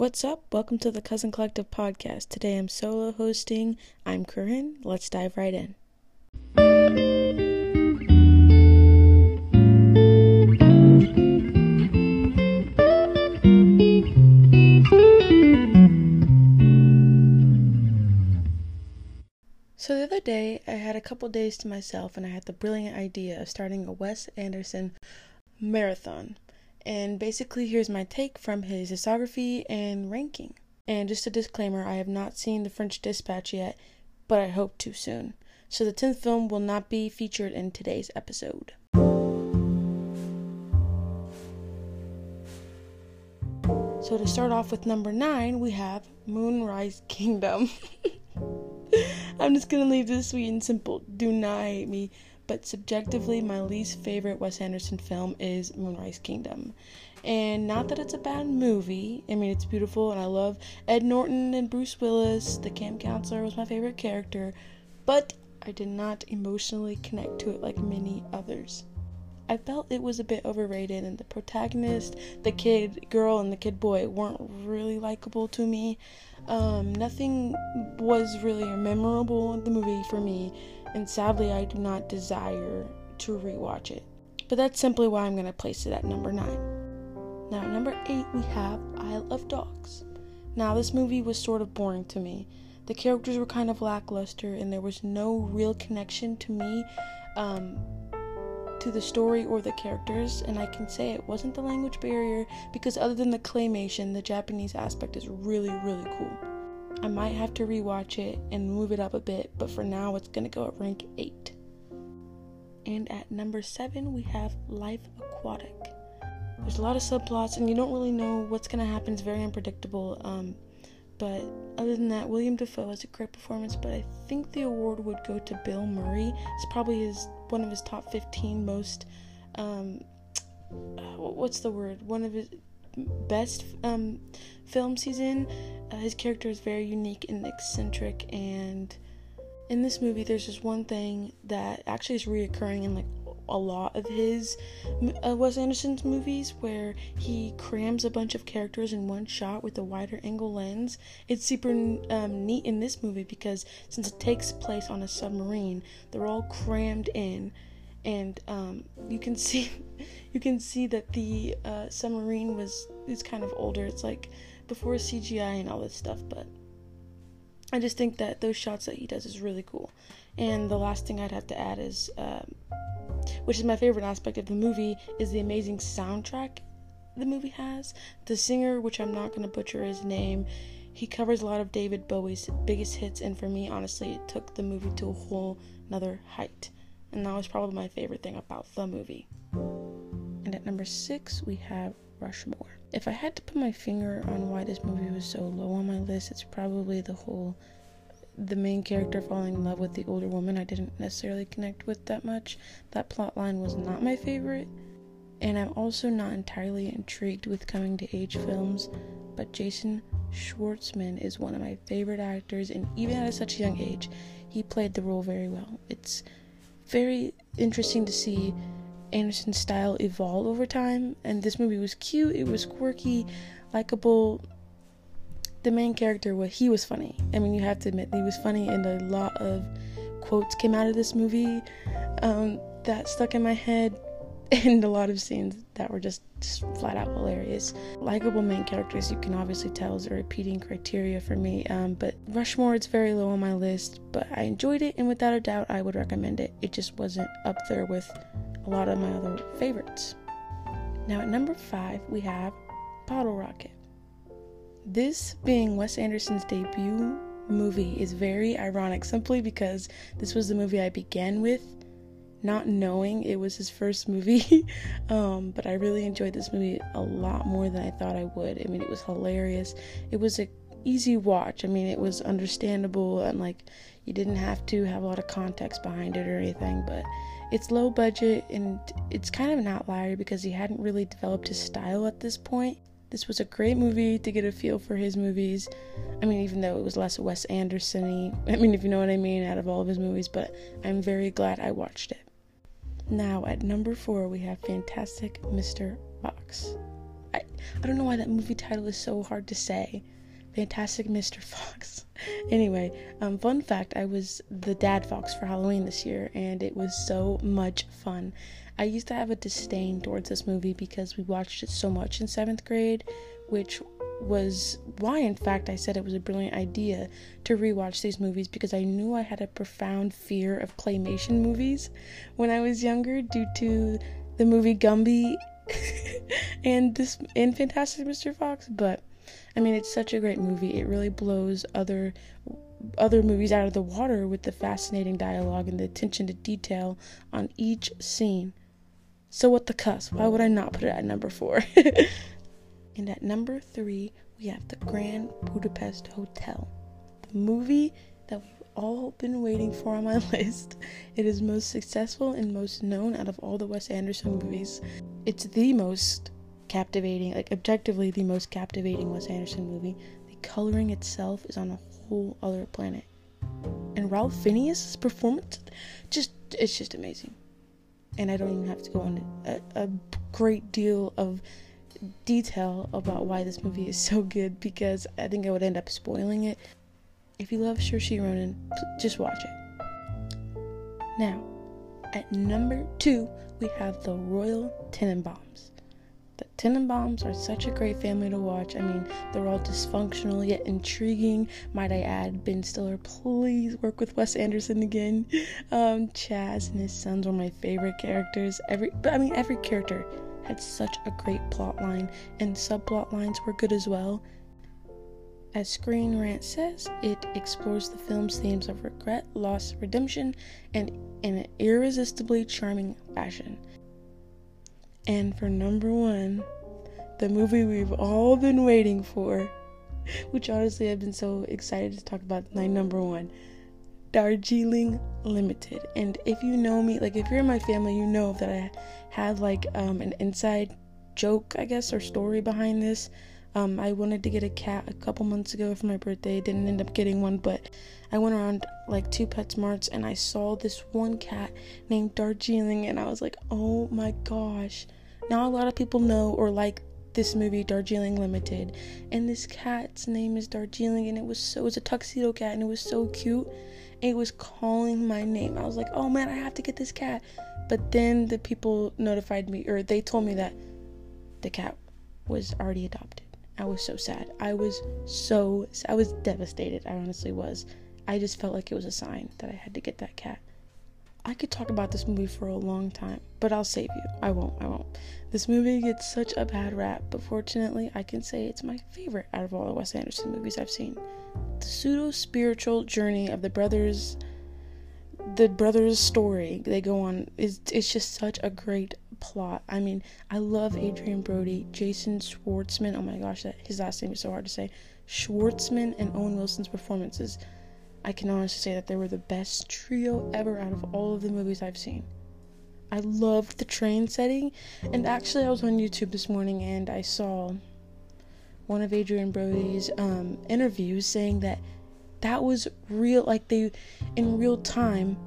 What's up? Welcome to the Cousin Collective podcast. Today I'm solo hosting. I'm Corinne. Let's dive right in. So the other day, I had a couple days to myself and I had the brilliant idea of starting a Wes Anderson marathon. And basically, here's my take from his discography and ranking. And just a disclaimer, I have not seen The French Dispatch yet, but I hope to soon. So the 10th film will not be featured in today's episode. So to start off with number 9, we have Moonrise Kingdom. I'm just gonna leave this sweet and simple. Do not hate me. But subjectively, my least favorite Wes Anderson film is Moonrise Kingdom. And not that it's a bad movie. I mean, it's beautiful, and I love Ed Norton and Bruce Willis. The camp counselor was my favorite character. But I did not emotionally connect to it like many others. I felt it was a bit overrated, and the protagonist, the kid girl, and the kid boy weren't really likable to me. Nothing was really memorable in the movie for me. And sadly, I do not desire to rewatch it. But that's simply why I'm going to place it at number 9. Now, at number 8, we have Isle of Dogs. Now, this movie was sort of boring to me. The characters were kind of lackluster, and there was no real connection to me, to the story or the characters. And I can say it wasn't the language barrier, because other than the claymation, the Japanese aspect is really, really cool. I might have to rewatch it and move it up a bit, but for now it's going to go at rank 8. And at number 7, we have Life Aquatic. There's a lot of subplots, and you don't really know what's going to happen. It's very unpredictable, but other than that, William Dafoe has a great performance, but I think the award would go to Bill Murray. It's probably one of his top 15 most, one of his best films he's in. His character is very unique and eccentric, and in this movie there's just one thing that actually is reoccurring in like a lot of his Wes Anderson's movies, where he crams a bunch of characters in one shot with a wider angle lens. It's super neat in this movie, because since it takes place on a submarine, they're all crammed in, and you can see that the submarine is kind of older. It's like before CGI and all this stuff, but I just think that those shots that he does is really cool. And the last thing I'd have to add is, which is my favorite aspect of the movie, is the amazing soundtrack the movie has. The singer, which I'm not going to butcher his name, he covers a lot of David Bowie's biggest hits, and for me, honestly, it took the movie to a whole nother height. And that was probably my favorite thing about the movie. And at number 6, we have Rushmore. If I had to put my finger on why this movie was so low on my list, it's probably the main character falling in love with the older woman I didn't necessarily connect with that much. That plot line was not my favorite. And I'm also not entirely intrigued with coming-to-age films, but Jason Schwartzman is one of my favorite actors, and even at such a young age, he played the role very well. It's very interesting to see Anderson's style evolve over time, and this movie was cute, it was quirky, likable. The main character, he was funny. I mean, you have to admit, he was funny, and a lot of quotes came out of this movie that stuck in my head, and a lot of scenes that were just flat out hilarious. Likeable main characters, you can obviously tell, is a repeating criteria for me, but Rushmore, it's very low on my list, but I enjoyed it, and without a doubt, I would recommend it. It just wasn't up there with a lot of my other favorites. Now at number 5, we have Bottle Rocket. This being Wes Anderson's debut movie is very ironic, simply because this was the movie I began with, not knowing it was his first movie. But I really enjoyed this movie a lot more than I thought I would. I mean, it was hilarious. It was an easy watch. I mean, it was understandable, and like, you didn't have to have a lot of context behind it or anything, but it's low budget, and it's kind of an outlier because he hadn't really developed his style at this point. This was a great movie to get a feel for his movies. I mean, even though it was less Wes Anderson-y, I mean, if you know what I mean, out of all of his movies, but I'm very glad I watched it. Now, at number 4, we have Fantastic Mr. Fox. I don't know why that movie title is so hard to say. Fantastic Mr. Fox. Anyway, fun fact, I was the dad fox for Halloween this year, and it was so much fun. I used to have a disdain towards this movie because we watched it so much in 7th grade, which was why, in fact, I said it was a brilliant idea to rewatch these movies, because I knew I had a profound fear of claymation movies when I was younger due to the movie Gumby and Fantastic Mr. Fox, but I mean, it's such a great movie. It really blows other movies out of the water with the fascinating dialogue and the attention to detail on each scene. So what the cuss? Why would I not put it at number 4? And at number 3, we have the Grand Budapest Hotel, the movie that we've all been waiting for on my list. It is most successful and most known out of all the Wes Anderson movies. It's the most captivating, like objectively the most captivating Wes Anderson movie. The coloring itself is on a whole other planet, and Ralph Fiennes' performance, it's just amazing. And I don't even have to go on a great deal of detail about why this movie is so good, because I think I would end up spoiling it. If you love Saoirse Ronan, just watch it. Now, at number 2, we have The Royal Tenenbaums. The Tenenbaums are such a great family to watch. I mean, they're all dysfunctional yet intriguing. Might I add, Ben Stiller, please work with Wes Anderson again. Chaz and his sons were my favorite characters. Every character had such a great plot line, and subplot lines were good as well. As Screen Rant says, it explores the film's themes of regret, loss, redemption, and in an irresistibly charming fashion. And for number 1, the movie we've all been waiting for, which honestly I've been so excited to talk about, my number 1, Darjeeling Limited. And if you know me, like if you're in my family, you know that I had like an inside joke, I guess, or story behind this. I wanted to get a cat a couple months ago for my birthday, didn't end up getting one, but I went around like 2 PetSmarts and I saw this one cat named Darjeeling, and I was like, oh my gosh. Now a lot of people know or like this movie Darjeeling Limited, and this cat's name is Darjeeling, and it was a tuxedo cat, and it was so cute. It was calling my name. I was like, oh man, I have to get this cat. But then the people notified me, or they told me that the cat was already adopted. I was so sad. I was devastated. I honestly was. I just felt like it was a sign that I had to get that cat. I could talk about this movie for a long time, but I'll save you. I won't. This movie gets such a bad rap, but fortunately, I can say it's my favorite out of all the Wes Anderson movies I've seen. The pseudo-spiritual journey of the brothers' story they go on, it's just such a great plot. I mean, I love Adrian Brody, Jason Schwartzman, oh my gosh, his last name is so hard to say, Schwartzman, and Owen Wilson's performances. I can honestly say that they were the best trio ever out of all of the movies I've seen. I loved the train setting, and actually I was on YouTube this morning and I saw one of Adrian Brody's interviews saying that was real, like they, in real time,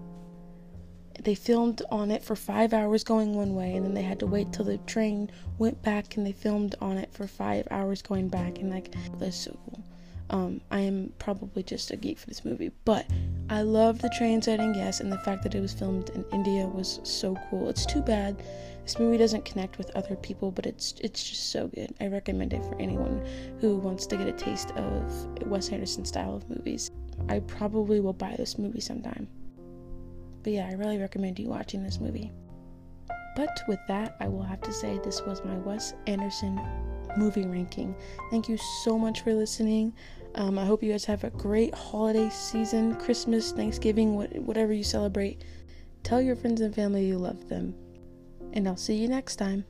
they filmed on it for 5 hours going one way, and then they had to wait till the train went back, and they filmed on it for 5 hours going back, and like, that's so cool. I am probably just a geek for this movie, but I love the train setting, yes, and the fact that it was filmed in India was so cool. It's too bad this movie doesn't connect with other people, but it's just so good. I recommend it for anyone who wants to get a taste of Wes Anderson's style of movies. I probably will buy this movie sometime. But yeah, I really recommend you watching this movie. But with that, I will have to say this was my Wes Anderson movie ranking. Thank you so much for listening. I hope you guys have a great holiday season, Christmas, Thanksgiving, whatever you celebrate. Tell your friends and family you love them. And I'll see you next time.